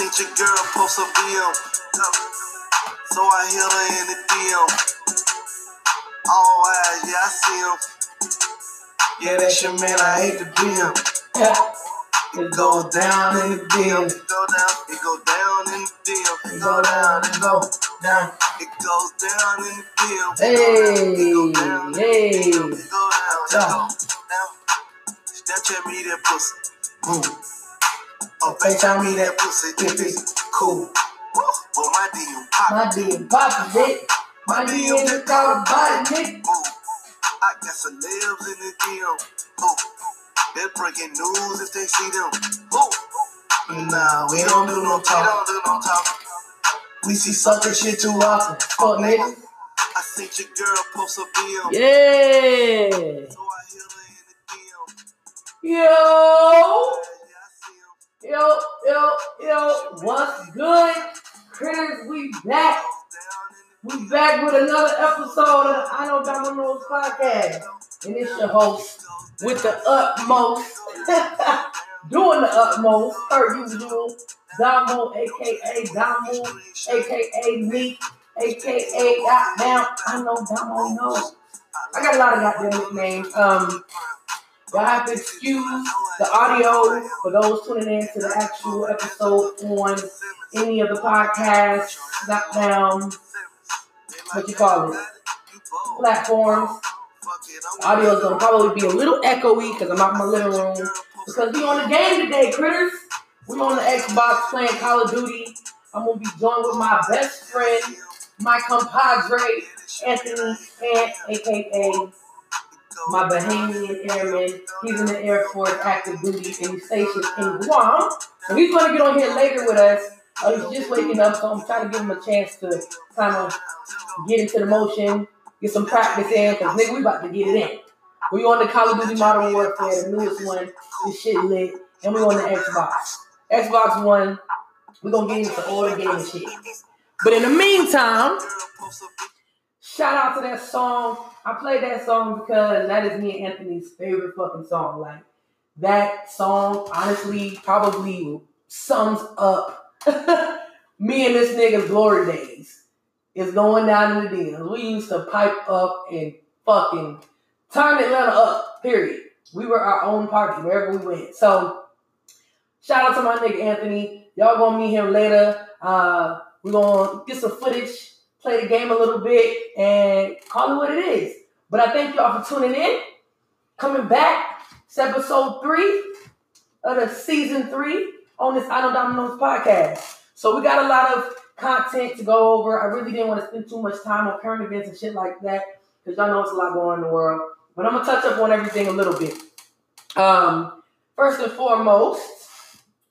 Seen your girl post a video, so I hit her in the DM. All eyes, yeah, I see him. Yeah, that's your man, I hate to be him. It goes down in the DM. It goes down in the DM. It goes down, it goes down. It goes down in the DM. Hey, go down, hey. It goes down, it goes down. Snapchat me that pussy. Boom. Oh, FaceTime me that pussy. If it's cool. But my DM pop. My DM pop, bitch. My DM just got a body, nigga. I got celebs in the DM. They're breaking news if they see them. Nah, we don't do no talk. We see sucker shit too often. Fuck, nigga. I seen your girl post a DM. Yeah. So I hit her in the DM. Yo. Yo, yo, yo. What's good? Critters, we back. We back with another episode of the I Know Dominoes podcast. And it's your host with the utmost, doing the utmost, per usual, Domo, a.k.a. Domo, a.k.a. me, a.k.a. Goddamn, I Know Dominoes. I got a lot of goddamn nicknames. Y'all have to excuse the audio for those tuning in to the actual episode on any of the podcasts, goddamn, what you call it, platforms. Audio is going to probably be a little echoey because I'm out in my living room. Because we on the game today, critters. We on the Xbox playing Call of Duty. I'm going to be joined with my best friend, my compadre, Anthony Sant, a.k.a. my Bahamian airman. He's in the Air Force active duty and he's stationed in Guam. So he's going to get on here later with us. He's just waking up, so I'm trying to give him a chance to kind of get into the motion, get some practice in, because nigga, we about to get it in. We on the Call of Duty Modern Warfare, the newest one, this shit lit, and we on the Xbox. Xbox One, we gonna get into all the game shit. But in the meantime, shout out to that song. I played that song because that is me and Anthony's favorite fucking song. Like, that song, honestly, probably sums up me and this nigga's glory days. It's going down in the DMs. We used to pipe up and fucking turn Atlanta up, period. We were our own party wherever we went. So, shout out to my nigga Anthony. Y'all gonna meet him later. We're gonna get some footage, play the game a little bit, and call it what it is. But I thank y'all for tuning in. Coming back, it's episode 3 of the season 3 on this I Know Dominoes podcast. So, we got a lot of content to go over. I really didn't want to spend too much time on current events and shit like that because y'all know it's a lot going on in the world. But I'm going to touch up on everything a little bit. First and foremost,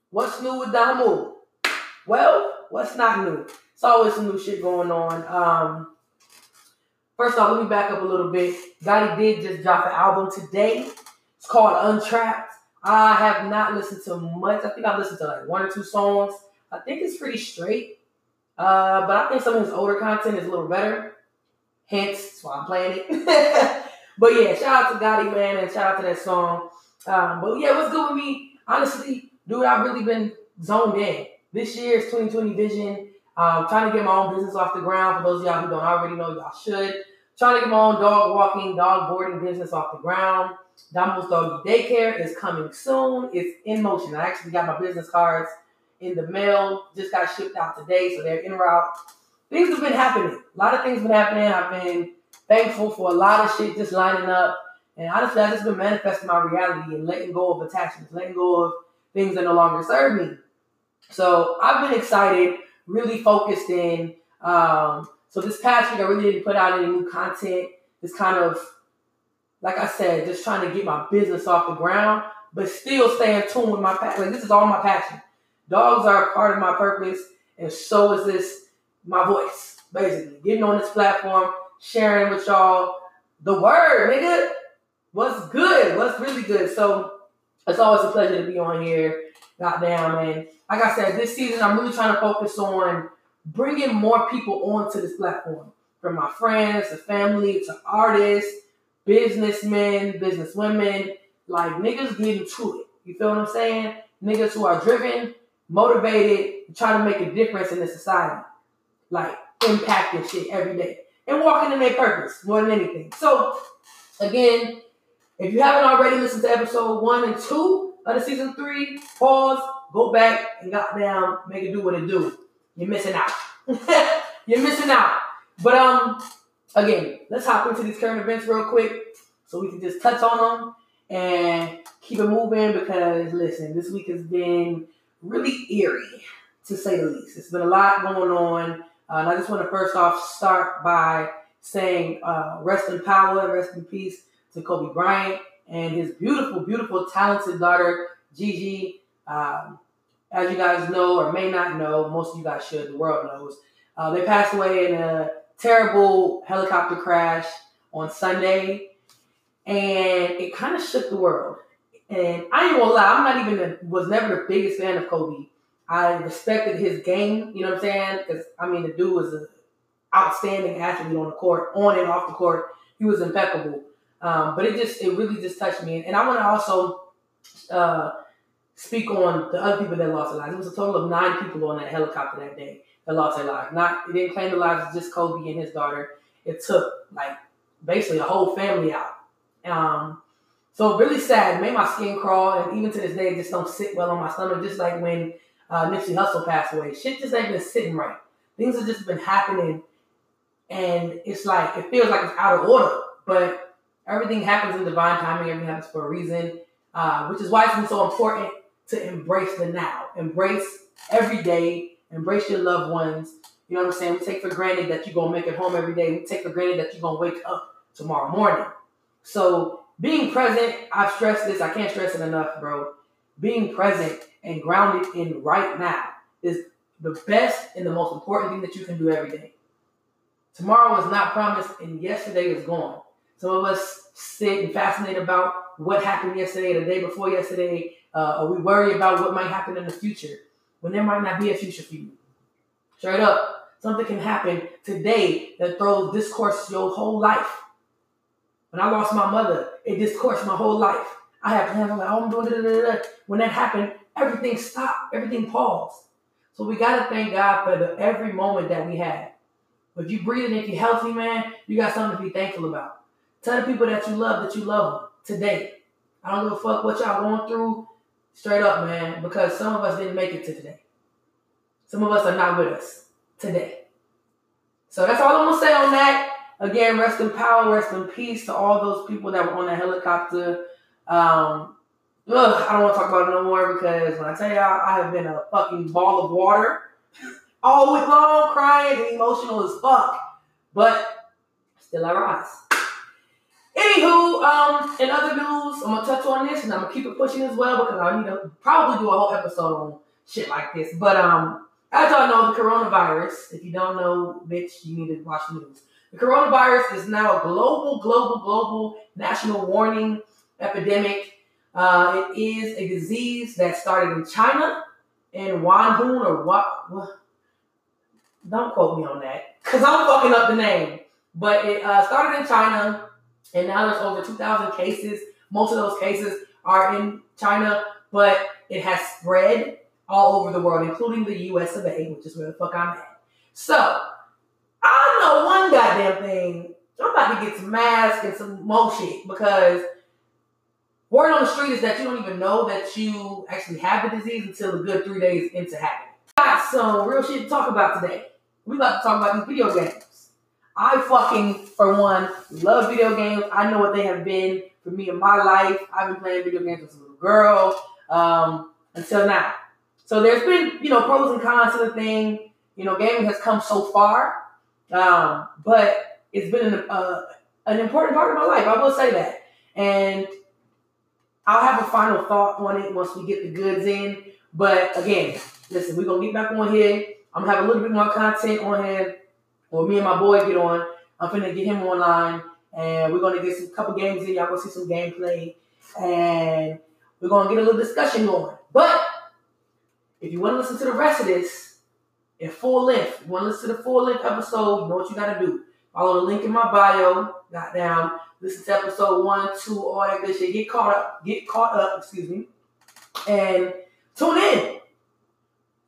what's new with Domo? Well, what's not new? It's always some new shit going on. First off, let me back up a little bit. Gotti did just drop an album today. It's called Untrapped. I have not listened to much. I think I've listened to like 1 or 2 songs. I think it's pretty straight. But I think some of his older content is a little better. Hence, that's why I'm playing it. But yeah, shout out to Gotti, man, and shout out to that song. But yeah, what's good with me? Honestly, dude, I've really been zoned in. This year's 2020 vision. Trying to get my own business off the ground. For those of y'all who don't already know, y'all should. Trying to get my own dog walking, dog boarding business off the ground. Domino's Dog Daycare is coming soon. It's in motion. I actually got my business cards in the mail, just got shipped out today, so they're en route. Things have been happening. A lot of things have been happening. I've been thankful for a lot of shit just lining up. And honestly, I've just been manifesting my reality and letting go of attachments, letting go of things that no longer serve me. So I've been excited, really focused in. So this past week, I really didn't put out any new content. It's kind of, like I said, just trying to get my business off the ground, but still stay in tune with my passion. Like, this is all my passion. Dogs are a part of my purpose, and so is this, my voice, basically. Getting on this platform, sharing with y'all the word, nigga. What's good? What's really good? So, it's always a pleasure to be on here. Goddamn, man. Like I said, this season, I'm really trying to focus on bringing more people onto this platform. From my friends, to family, to artists, businessmen, businesswomen. Like, niggas getting to it. You feel what I'm saying? Niggas who are driven. motivated, trying to make a difference in the society, like impacting shit every day and walking in their purpose more than anything. So again, if you haven't already listened to episode 1 and 2 of the season 3, pause, go back and goddamn make it do what it do. You're missing out. You're missing out. But again, let's hop into these current events real quick so we can just touch on them and keep it moving, because listen, this week has been really eerie, to say the least. It's been a lot going on, and I just want to first off start by saying rest in power and rest in peace to Kobe Bryant and his beautiful, beautiful, talented daughter, Gigi. As you guys know or may not know, most of you guys should, the world knows, they passed away in a terrible helicopter crash on Sunday, and it kind of shook the world. And I ain't gonna lie, was never the biggest fan of Kobe. I respected his game, you know what I'm saying? Because, I mean, the dude was an outstanding athlete on the court, on and off the court. He was impeccable. But it really just touched me. And I want to also speak on the other people that lost their lives. It was a total of 9 people on that helicopter that day that lost their lives. It didn't claim their lives, just Kobe and his daughter. It took, like, basically a whole family out. So really sad. It made my skin crawl. And even to this day, it just don't sit well on my stomach. Just like when Nipsey Hussle passed away. Shit just ain't been sitting right. Things have just been happening. And it's like, it feels like it's out of order. But everything happens in divine timing. Everything happens for a reason. Which is why it's been so important to embrace the now. Embrace every day. Embrace your loved ones. You know what I'm saying? We take for granted that you're going to make it home every day. We take for granted that you're going to wake up tomorrow morning. So being present, I've stressed this. I can't stress it enough, bro. Being present and grounded in right now is the best and the most important thing that you can do every day. Tomorrow is not promised, and yesterday is gone. Some of us sit and fascinate about what happened yesterday, the day before yesterday, or we worry about what might happen in the future, when there might not be a future for you. Straight up, something can happen today that throws discourse your whole life. When I lost my mother, it discoursed my whole life. I had plans, I'm like, oh, I'm doing da-da-da-da. When that happened, everything stopped. Everything paused. So we got to thank God for every moment that we had. If you're breathing, if you're healthy, man, you got something to be thankful about. Tell the people that you love them today. I don't give a fuck what y'all going through. Straight up, man, because some of us didn't make it to today. Some of us are not with us today. So that's all I'm going to say on that. Again, rest in power, rest in peace to all those people that were on that helicopter. I don't want to talk about it no more, because when I tell y'all, I have been a fucking ball of water all week long, crying and emotional as fuck. But still I rise. Anywho, in other news, I'm going to touch on this and I'm going to keep it pushing as well, because I need to probably do a whole episode on shit like this. But as y'all know, the coronavirus, if you don't know, bitch, you need to watch the news. The coronavirus is now a global national warning epidemic. It is a disease that started in China, in Wuhan, or what? Don't quote me on that, because I'm fucking up the name. But it started in China, and now there's over 2,000 cases. Most of those cases are in China, but it has spread all over the world, including the U.S. of A., which is where the fuck I'm at. So I know one goddamn thing. I'm about to get some masks and some more shit, because word on the street is that you don't even know that you actually have the disease until a good 3 days into having it. Got some real shit to talk about today. We about to talk about these video games. I fucking, for one, love video games. I know what they have been for me in my life. I've been playing video games as a little girl until now. So there's been, you know, pros and cons to the thing. You know, gaming has come so far. But it's been an important part of my life. I will say that. And I'll have a final thought on it once we get the goods in. But again, listen, we're going to get back on here. I'm going to have a little bit more content on here. Well, me and my boy get on. I'm finna get him online. And we're going to get a couple games in. Y'all going to see some gameplay. And we're going to get a little discussion going. But if you want to listen to the rest of this, in full length. You want to listen to the full length episode, you know what you got to do. Follow the link in my bio. Goddamn. Listen to episode 1, 2, all that good shit. Get caught up. Excuse me. And tune in.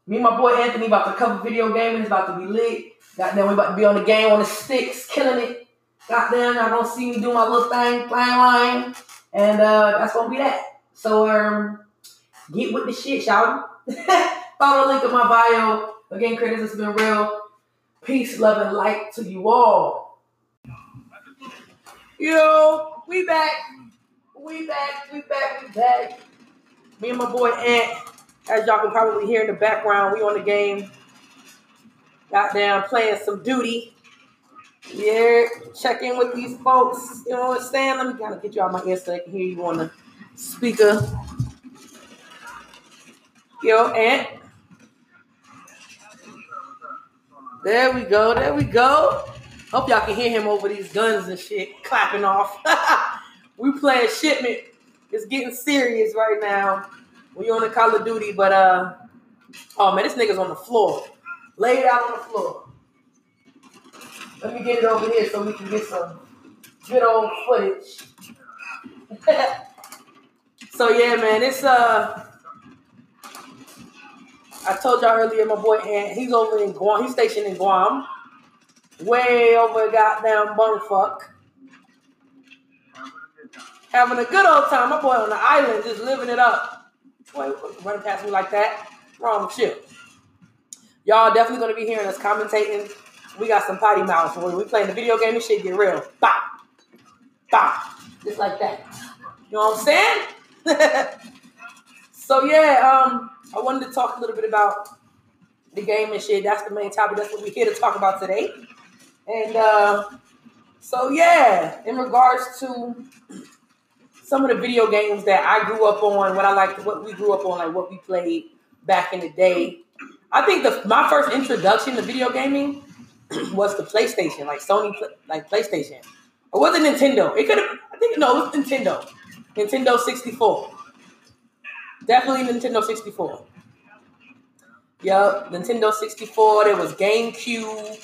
Me and my boy Anthony about to cover video gaming. It's about to be lit. Goddamn, we about to be on the game on the sticks, killing it. Goddamn, y'all don't see me do my little thing, flying. And that's gonna be that. So get with the shit, y'all. Follow the link in my bio. Again, creators, it's been real. Peace, love, and light to you all. Yo, we back. We back. Me and my boy Ant, as y'all can probably hear in the background, we on the game. Goddamn, playing some duty. Yeah, check in with these folks. You know what I'm saying? Let me kind of get you out of my ear so I can hear you on the speaker. Yo, Ant. There we go. Hope y'all can hear him over these guns and shit clapping off. We playing shipment. It's getting serious right now. We on the Call of Duty, but oh man, this nigga's on the floor. Laid out on the floor. Let me get it over here so we can get some good old footage. So yeah, man, it's I told y'all earlier, my boy Ant, he's over in Guam. He's stationed in Guam. Way over goddamn bumfuck. Having a good old time. My boy on the island, just living it up. Boy, running past me like that. Wrong shit. Y'all definitely going to be hearing us commentating. We got some potty mouths. When we playing the video game, this shit get real. Bop. Bop. Just like that. You know what I'm saying? So, yeah, I wanted to talk a little bit about the game and shit. That's the main topic. That's what we're here to talk about today. And so, yeah, in regards to some of the video games that I grew up on, what we grew up on, like what we played back in the day. I think my first introduction to video gaming was the PlayStation, like Sony, like PlayStation. It wasn't Nintendo. It was Nintendo. Nintendo 64. Definitely Nintendo 64. Yup, Nintendo 64. There was GameCube.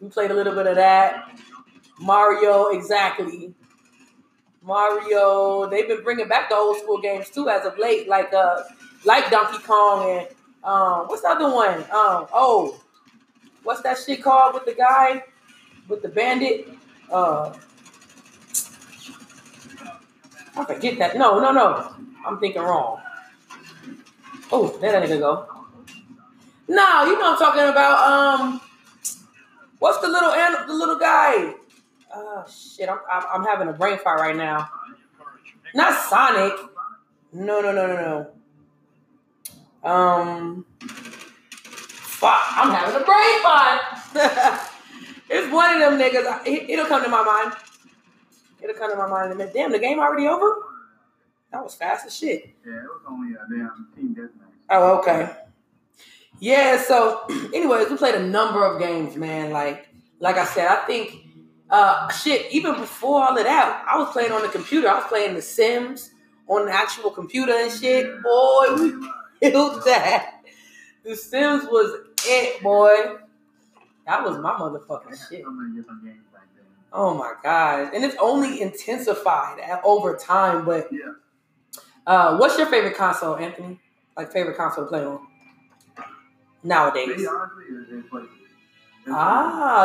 We played a little bit of that. Mario, exactly. Mario. They've been bringing back the old school games too as of late, like Donkey Kong and what's the other one? What's that shit called with the guy with the bandit? I forget that. No. I'm thinking wrong. Oh, there that nigga go. No, you know I'm talking about. What's the little guy? Oh shit! I'm having a brain fart right now. Not Sonic. No. Fuck! I'm having a brain fart. It's one of them niggas. It'll come to my mind. And then, damn, the game already over? That was fast as shit. Yeah, it was only a damn team deathmatch. Oh, okay. Yeah, so, anyways, we played a number of games, man. Like I said, I think, even before all of that, I was playing on the computer. I was playing The Sims on the actual computer and shit. Yeah. Boy, we killed that. The Sims was it, boy. That was my motherfucking shit. Oh my God. And it's only intensified over time, but yeah. What's your favorite console, Anthony? Like favorite console to play on? Nowadays. Me, honestly, it's PlayStation.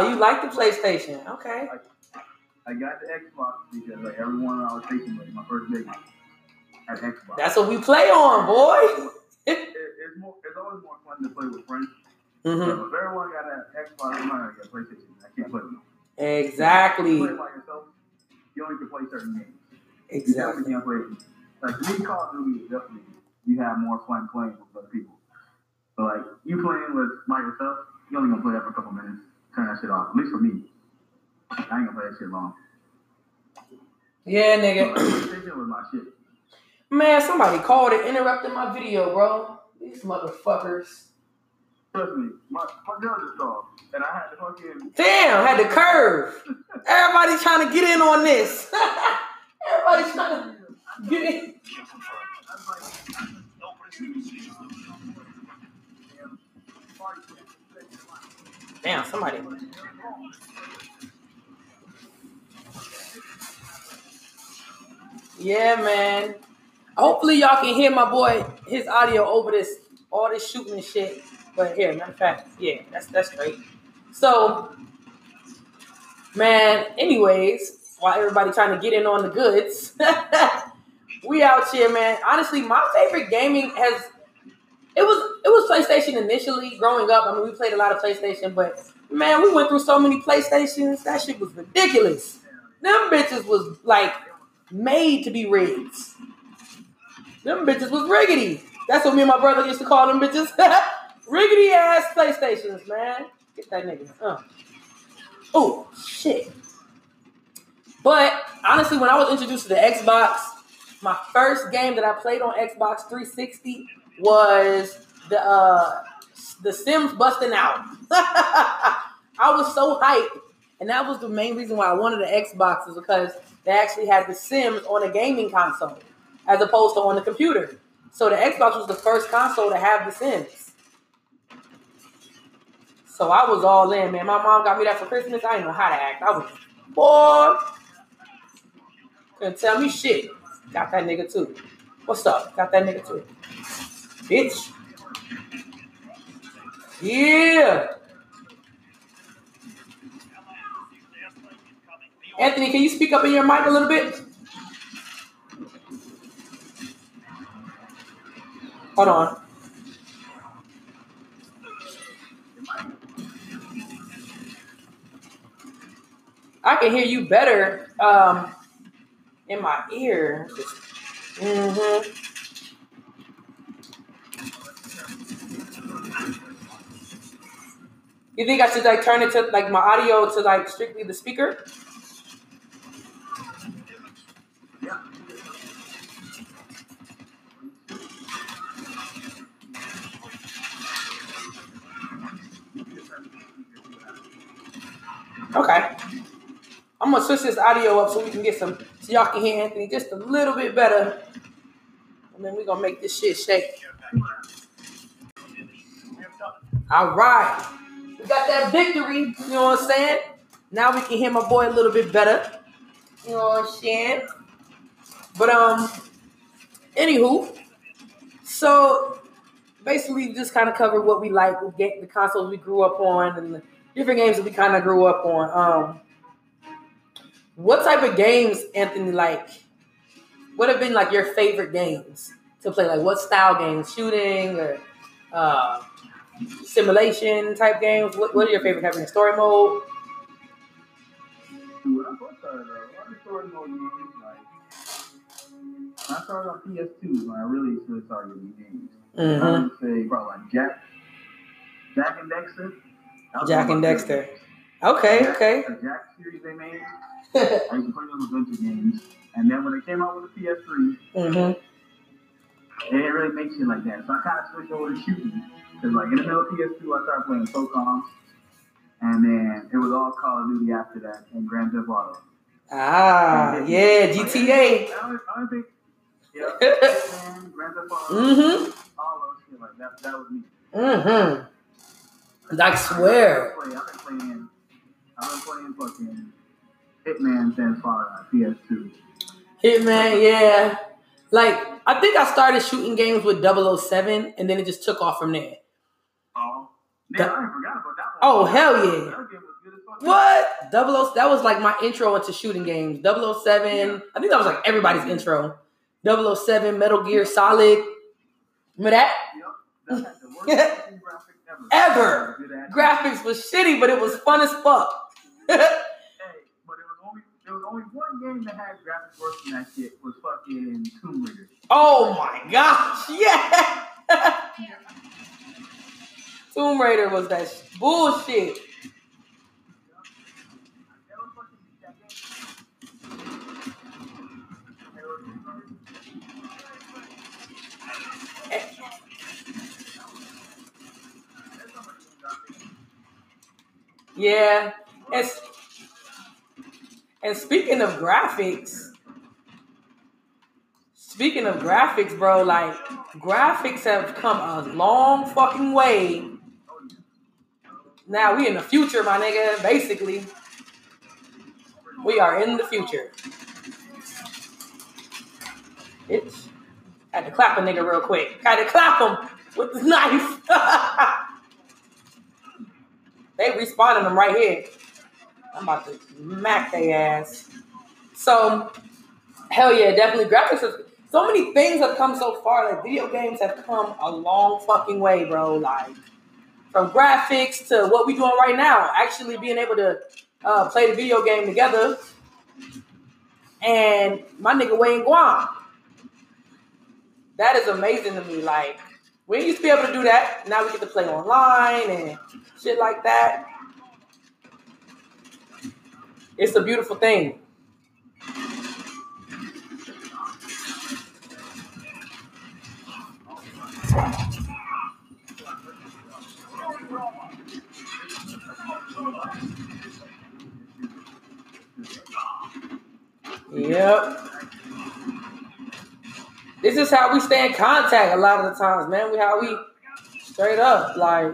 You like the PlayStation. Okay. I got the Xbox because like everyone I was taking with my first baby at Xbox. That's what we play on, boy. It's always more fun to play with friends. Mm-hmm. So if everyone got an Xbox, I'm not gonna get a PlayStation. I can't play with them. Exactly. You play by yourself, you only can play certain games. Exactly. You definitely can't play. Like me, Call of Duty, definitely you have more fun playing with other people. But like you playing with by yourself, you only gonna play that for a couple minutes. Turn that shit off. At least for me, I ain't gonna play that shit long. Yeah, nigga. PlayStation was my shit. Man, somebody called and interrupted my video, bro. These motherfuckers. Trust me, my gun just called, and I had to fucking... Damn, had to curve. Everybody's trying to get in on this. Everybody's trying to get in. Damn, somebody. Yeah, man. Hopefully y'all can hear my boy, his audio over this, all this shooting and shit. But here, matter of fact, yeah, that's great. So, man, anyways, while everybody trying to get in on the goods, we out here, man. Honestly, my favorite gaming has, it was PlayStation initially growing up. I mean, we played a lot of PlayStation, but man, we went through so many PlayStations. That shit was ridiculous. Them bitches was like made to be rigged. Them bitches was riggedy. That's what me and my brother used to call them bitches. Riggedy ass PlayStations, man. Get that nigga. Oh, shit. But honestly, when I was introduced to the Xbox, my first game that I played on Xbox 360 was The Sims Busting Out. I was so hyped. And that was the main reason why I wanted the Xbox, is because they actually had The Sims on a gaming console as opposed to on the computer. So the Xbox was the first console to have The Sims. So I was all in, man. My mom got me that for Christmas. I didn't know how to act. I was bored. Couldn't tell me shit. Got that nigga too. What's up? Got that nigga too. Bitch. Yeah. Anthony, can you speak up in your mic a little bit? Hold on. I can hear you better in my ear. Mm-hmm. You think I should like turn it to like my audio to like strictly the speaker? Okay. I'm gonna switch this audio up so we can get some, so y'all can hear Anthony just a little bit better. And then we're gonna make this shit shake. All right. We got that victory, you know what I'm saying? Now we can hear my boy a little bit better. You know what I'm saying? But, anywho, so basically we just kind of covered what we like, we get the consoles we grew up on and the different games that we kind of grew up on. What type of games, Anthony, like, what have been like your favorite games to play? Like what style games, shooting or, simulation type games? What are your favorite type of story mode? Dude, I started on story mode games. Like I started on PS2 when I really started with these games. Mm-hmm. I would say probably like Jak and Daxter. Jak and Daxter. Okay. The Jak series they made. I used to play those adventure games, and then when it came out with the PS3, it didn't really make shit like that. So I kind of switched over to shooting. Because like in the middle of PS2, I started playing SOCOM, and then it was all Call of Duty after that, and Grand Theft Auto. GTA. Grand Theft Auto, all those shit like that. That was me. Mm-hmm. I swear. I've been playing fucking Hitman since PS2. Hitman, yeah. Like I think I started shooting games with 007, and then it just took off from there. Oh, man, I forgot about that one. Oh, hell yeah. That game was good as fuck. What? That was like my intro into shooting games. 007. Yeah. I think that was like everybody's intro. 007, Metal Gear Solid. Remember that? Yep. That had the worst graphics ever. Graphics was shitty, but it was fun as fuck. Hey, but there was only one game that had graphics worse than that shit, was fucking Tomb Raider. Oh my gosh, yeah. Tomb Raider was that bullshit. Yeah. And speaking of graphics, bro, like graphics have come a long fucking way. Now we in the future, my nigga. Basically, we are in the future. Bitch. Had to clap a nigga real quick. Had to clap him with the knife. They respawning them right here. I'm about to smack their ass. So, hell yeah, definitely. Graphics are, so many things have come so far. Like, video games have come a long fucking way, bro. Like, from graphics to what we doing right now. Actually being able to play the video game together. And my nigga Wayne Guam. That is amazing to me. Like, we used to be able to do that. Now we get to play online and shit like that. It's a beautiful thing. Yep. This is how we stay in contact a lot of the times, man. We how we straight up, like.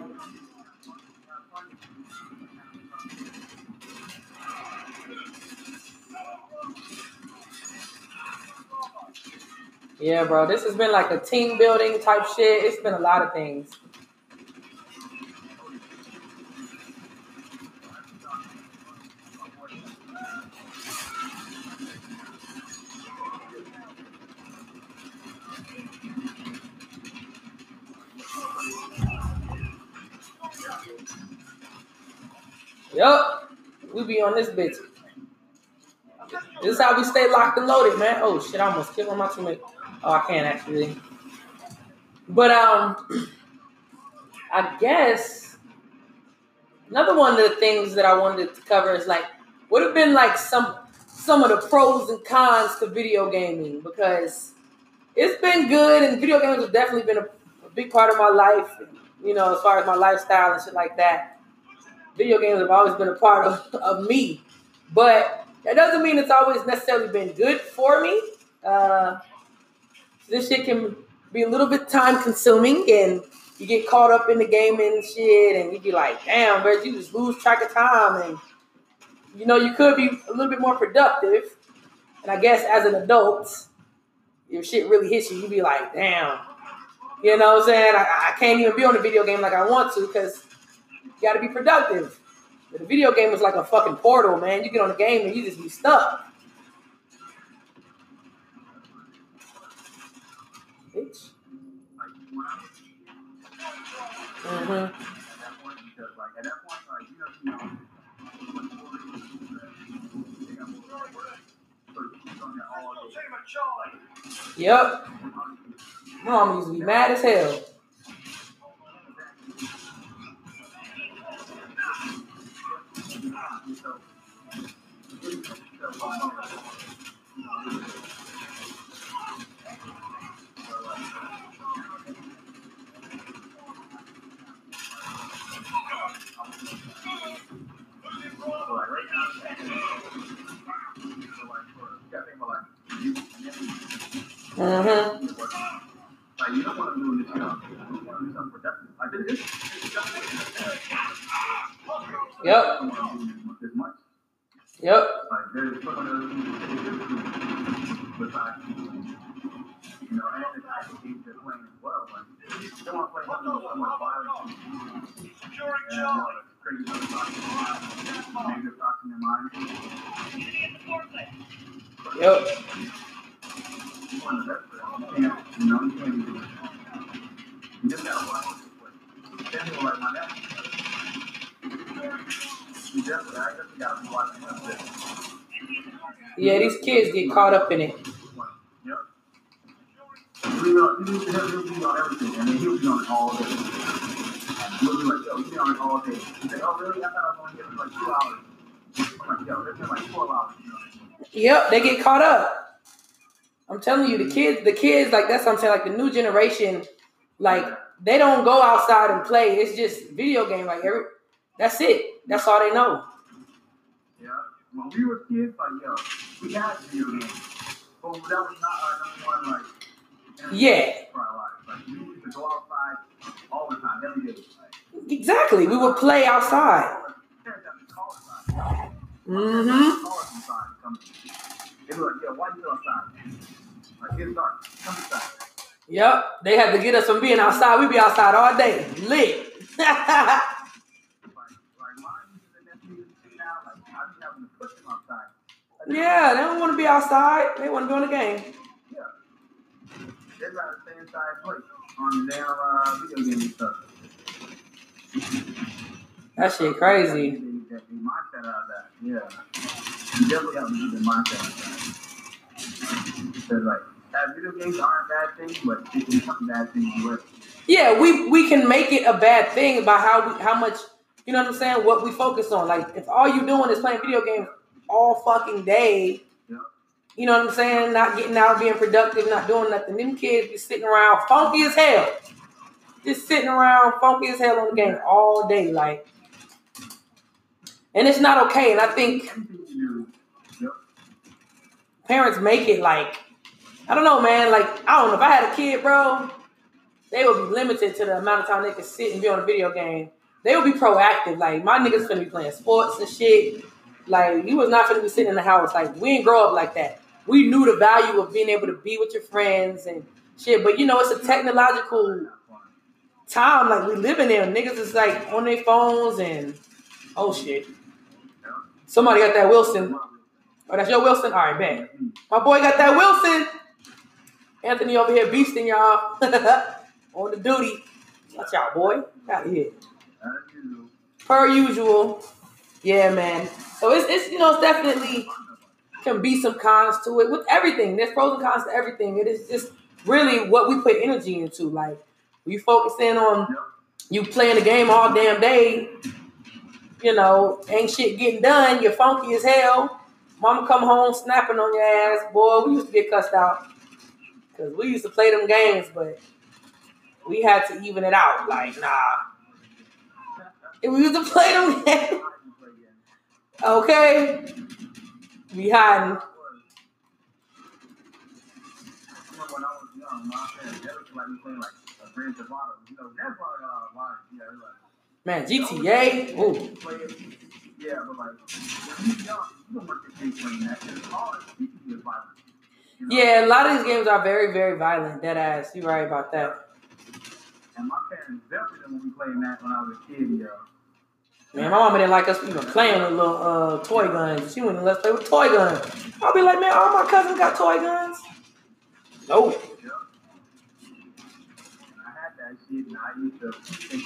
Yeah, bro, this has been like a team building type shit. It's been a lot of things. Yup, we be on this bitch. This is how we stay locked and loaded, man. Oh shit, I almost killed my teammate. Oh, I can't actually. But I guess another one of the things that I wanted to cover is like would have been like some of the pros and cons to video gaming, because it's been good and video games have definitely been a big part of my life, you know, as far as my lifestyle and shit like that. Video games have always been a part of me, but that doesn't mean it's always necessarily been good for me. This shit can be a little bit time consuming and you get caught up in the game and shit and you be like, damn, bro, you just lose track of time and, you know, you could be a little bit more productive. And I guess as an adult, if shit really hits you, you be like, damn, you know what I'm saying? I can't even be on a video game like I want to because you got to be productive. But the video game is like a fucking portal, man. You get on the game and you just be stuck. Bitch. Mm-hmm. Yep. Mom used to be mad as hell. Mm-hmm. You don't want to do this job. You want to do something productive. I did this. Yep. Yep. Yep. Yeah, these kids get caught up in it. Yep, they get caught up. I'm telling you, the kids, like, that's what I'm saying, like, the new generation, like, they don't go outside and play. It's just video game, like, that's it. That's all they know. Yeah. When we were kids, like, yo, we had video games. But that was not our number one, like, yeah, for our lives. Like, we used to go outside all the time, every day. Like, exactly. We would play outside. Mm-hmm. They were like, yo, why you outside? Like, it's dark. Come inside. Yep, they had to get us from being outside. We'd be outside all day, lit. Yeah, they don't want to be outside. They want to be in the game. Yeah. They gotta stay inside place on their video game stuff. That shit crazy. Mindset out of that. Yeah. You definitely have to keep the mindset out of that. Like, video games aren't a bad thing, but they can become bad things worse. Yeah, we can make it a bad thing by how much, you know what I'm saying, what we focus on. Like, if all you're doing is playing video games all fucking day, yeah. You know what I'm saying, not getting out, being productive, not doing nothing. Them kids be sitting around funky as hell. Just sitting around funky as hell on the game all day, like. And it's not okay, and I think parents make it like, I don't know, man. Like, I don't know. If I had a kid, bro, they would be limited to the amount of time they could sit and be on a video game. They would be proactive. Like, my niggas finna be playing sports and shit. Like, you was not finna be sitting in the house. Like, we didn't grow up like that. We knew the value of being able to be with your friends and shit. But, you know, it's a technological time. Like, we living there. Niggas is, like, on their phones and, oh, shit. Somebody got that Wilson. Oh, that's your Wilson? All right, man. My boy got that Wilson. Anthony over here beasting y'all on the duty. Watch out, boy. Out of here. Per usual. Yeah, man. So it's you know, it's definitely can be some cons to it. With everything, there's pros and cons to everything. It is just really what we put energy into. Like, we focus in on you playing the game all damn day. You know, ain't shit getting done. You're funky as hell. Mama come home snapping on your ass. Boy, we used to get cussed out. Because we used to play them games, but we had to even it out. Like, nah. And we used to play them games. Okay. We hiding. When I was young, my parents, they were like playing like a Grand Theft Auto. You know, that's why, yeah, man, GTA? Ooh. Yeah, but like, when you're young, you don't want to keep playing that. It's all you can get violent. Yeah, a lot of these games are very, very violent. Deadass, you right about that. And my parents definitely didn't want me playing that when I was a kid, yo. Man, my mama didn't like us even playing with little toy guns. She wouldn't let us play with toy guns. I'll be like, man, all my cousins got toy guns. Nope. Yeah. I had that shit, and I used to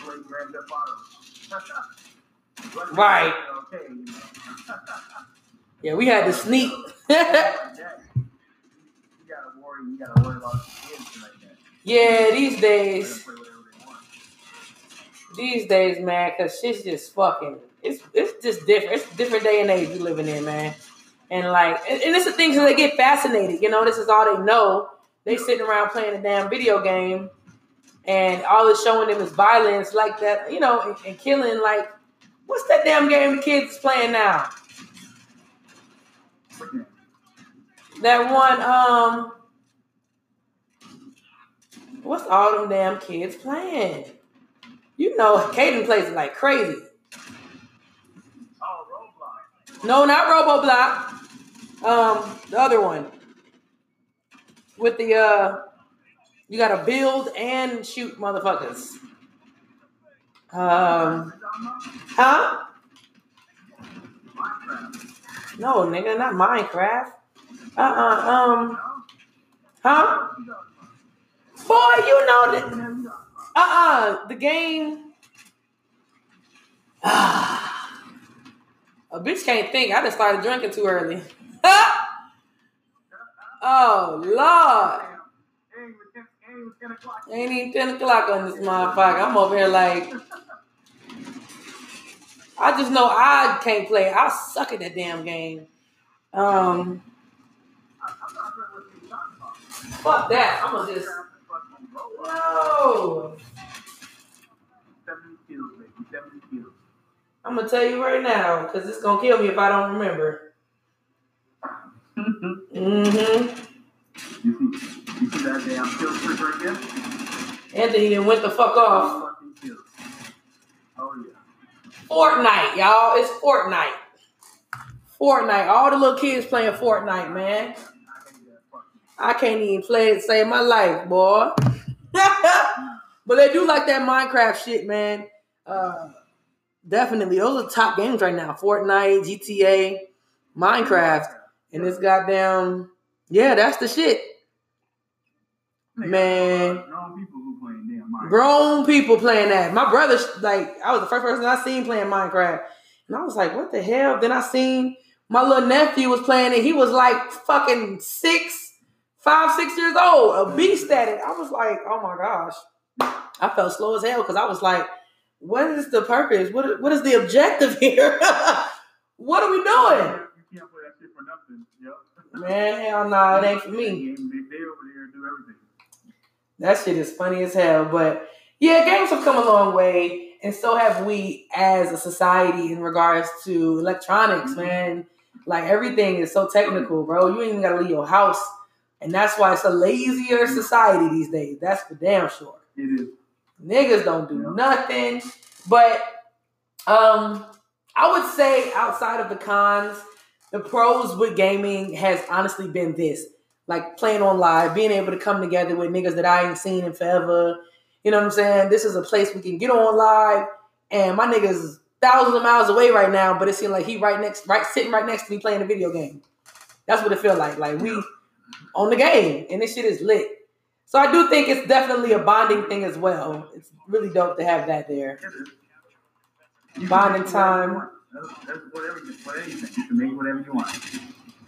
play Grand Theft Auto. Right. Yeah, we had to sneak. You gotta worry about kids like that. Yeah, these days, man, cause shit's just fucking. It's just different. It's a different day and age we living in, man. And like, and it's the things that they get fascinated. You know, this is all they know. They sitting around playing a damn video game, and all it's showing them is violence like that. You know, and killing. Like, what's that damn game the kids playing now? That one, what's all them damn kids playing? You know, Caden plays it like crazy. Oh, Roblox. No, not Roboblox. The other one. With the, you gotta build and shoot motherfuckers. Huh? Minecraft. No, nigga, not Minecraft. Huh? Boy, you know that. The game. A bitch can't think. I just started drinking too early. Oh, Lord. Ain't even 10 o'clock on this motherfucker. I'm over here like. I just know I can't play. I suck at that damn game. Fuck that. I'm gonna just. No. I'm gonna tell you right now, cause it's gonna kill me if I don't remember. Mm-hmm. You see that damn kill trick right there? Anthony then went the fuck off. Oh yeah. Fortnite, y'all. It's Fortnite. Fortnite. All the little kids playing Fortnite, man. I can't even play it to save my life, boy. But they do like that Minecraft shit, man. Definitely. Those are the top games right now. Fortnite, GTA, Minecraft. And this goddamn... Yeah, that's the shit. Man. Grown people who playing damn Minecraft. Grown people playing that. My brother, like, I was the first person I seen playing Minecraft. And I was like, what the hell? Then I seen my little nephew was playing it. He was like fucking 6 years old. A beast at it. I was like, oh my gosh. I felt slow as hell because I was like, what is the purpose? What is the objective here? What are we doing? You can't play that shit for nothing. Yep. Man, hell no, it ain't for me. They over there do everything. That shit is funny as hell. But yeah, games have come a long way. And so have we as a society in regards to electronics, man. Like everything is so technical, bro. You ain't even got to leave your house. And that's why it's a lazier society these days. That's for damn sure. It is. Niggas don't do nothing. But I would say outside of the cons, the pros with gaming has honestly been this. Like playing on live, being able to come together with niggas that I ain't seen in forever. You know what I'm saying? This is a place we can get on live. And my nigga's thousands of miles away right now, but it seemed like he sitting right next to me playing a video game. That's what it feel like. Like we on the game and this shit is lit. So I do think it's definitely a bonding thing as well. It's really dope to have that there. Bonding time. That's whatever you play. You can make whatever you want. It's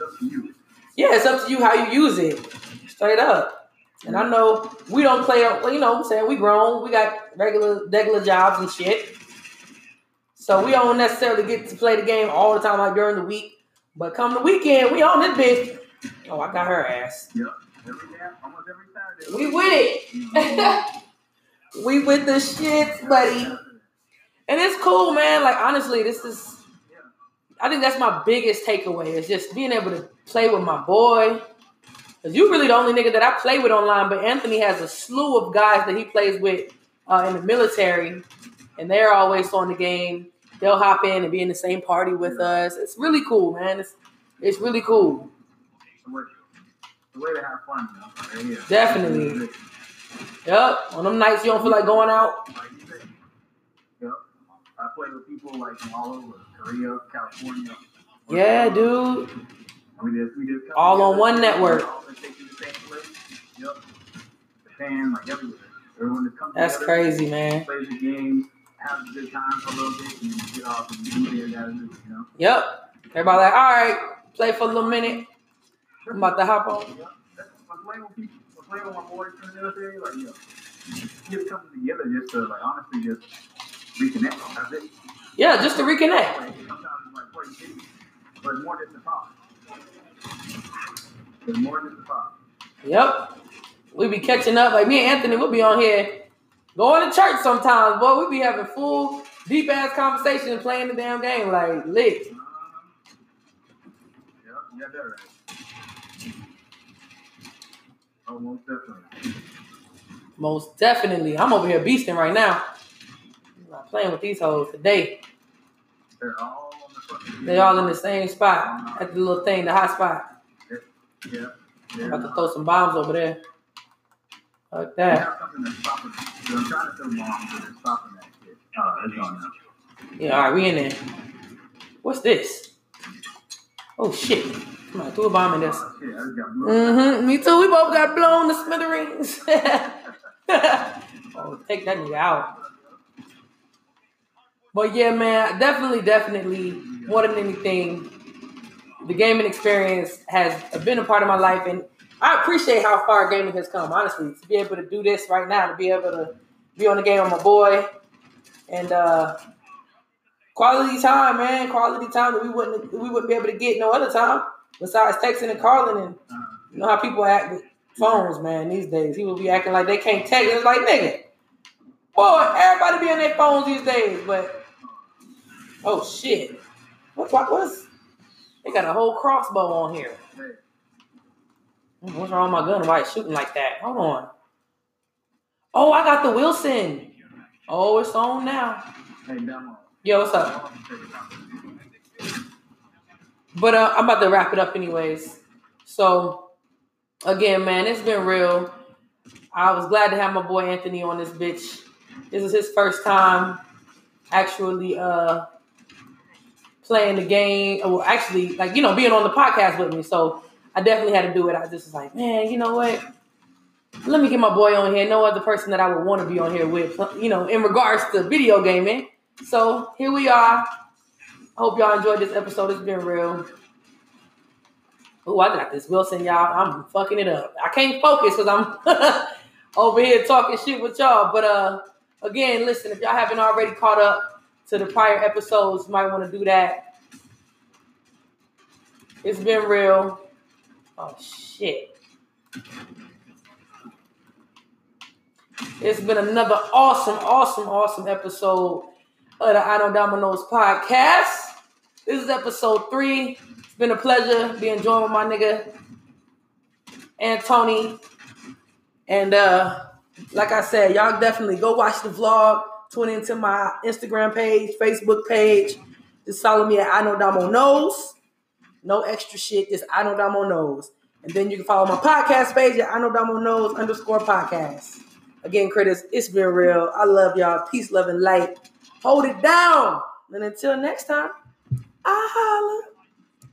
up to you. Yeah, it's up to you how you use it. Straight up. And I know we don't play, you know what I'm saying, we grown. We got regular jobs and shit. So we don't necessarily get to play the game all the time like during the week. But come the weekend, we on this bitch. Oh, I got her ass. Yep. Almost every Saturday. We with it. We with the shits, buddy. And it's cool, man. Like, honestly, this is... I think that's my biggest takeaway is just being able to play with my boy. Because you really the only nigga that I play with online, but Anthony has a slew of guys that he plays with in the military, and they're always on the game. They'll hop in and be in the same party with us. It's really cool, man. It's really cool. The way to have fun, though. Right here. Definitely. Yep. On them nights you don't feel like going out. Yep. I play with people like from all over Korea, California. Yeah, dude. We just all on one network. All the same place. Yep. The fan, like everywhere. Everyone that comes together. That's crazy, man. Plays the game, have a good time for a little bit, and then get off and do what they gotta do. You know. Yep. Everybody like, all right, play for a little minute. I'm about to hop on. Yeah. I'm playing with people. I'm playing with my boys from the other day. Like, just coming together just to, like, honestly, just reconnect. That's it. Yeah, just to reconnect. Like, sometimes it's like 40 days, but it's more just to talk. It's more just to talk. Yep. We be catching up. Like, me and Anthony, we'll be on here going to church sometimes, boy. We'll be having full, deep-ass conversations playing the damn game. Like, lit. Yeah, that's right. Oh, most definitely. Most definitely. I'm over here beasting right now. I'm not playing with these hoes today. They're all in the same spot. That's the little thing, the hot spot. Yeah. I'm about to throw some bombs over there. Like that. Have something that's stopping it. I'm trying to throw bombs, but it's stopping that shit. Oh, it's gone now. Yeah, all right, we in there. What's this? Oh, shit. I threw a bomb in this. Me too. We both got blown to smithereens. Oh, take that nigga out. But yeah, man, definitely, more than anything, the gaming experience has been a part of my life, and I appreciate how far gaming has come. Honestly, to be able to do this right now, to be able to be on the game with my boy, and quality time, man, quality time that we wouldn't be able to get no other time. Besides texting and calling, and you know how people act with phones, man, these days. He will be acting like they can't text. It's like, nigga, boy, everybody be on their phones these days. But, oh, shit. What's? They got a whole crossbow on here. What's wrong with my gun? Why it's shooting like that? Hold on. Oh, I got the Wilson. Oh, it's on now. Yo, what's up? But I'm about to wrap it up anyways. So, again, man, it's been real. I was glad to have my boy Anthony on this bitch. This is his first time actually playing the game, or actually, like, you know, being on the podcast with me. So I definitely had to do it. I just was like, man, you know what? Let me get my boy on here. No other person that I would want to be on here with, you know, in regards to video gaming. So here we are. Hope y'all enjoyed this episode. It's been real. Oh, I got this Wilson, y'all. I'm fucking it up. I can't focus because I'm over here talking shit with y'all. But again, listen, if y'all haven't already caught up to the prior episodes, you might want to do that. It's been real. Oh, shit. It's been another awesome, awesome, awesome episode of the I Know Dominoes podcast. This is episode 3. It's been a pleasure being joined with my nigga, Anthony. And like I said, y'all definitely go watch the vlog. Tune into my Instagram page, Facebook page. Just follow me at I Know Dominoes. No extra shit, just I Know Dominoes. And then you can follow my podcast page at I Know Dominoes _podcast. Again, critters, it's been real. I love y'all. Peace, love, and light. Hold it down. And until next time, I holla.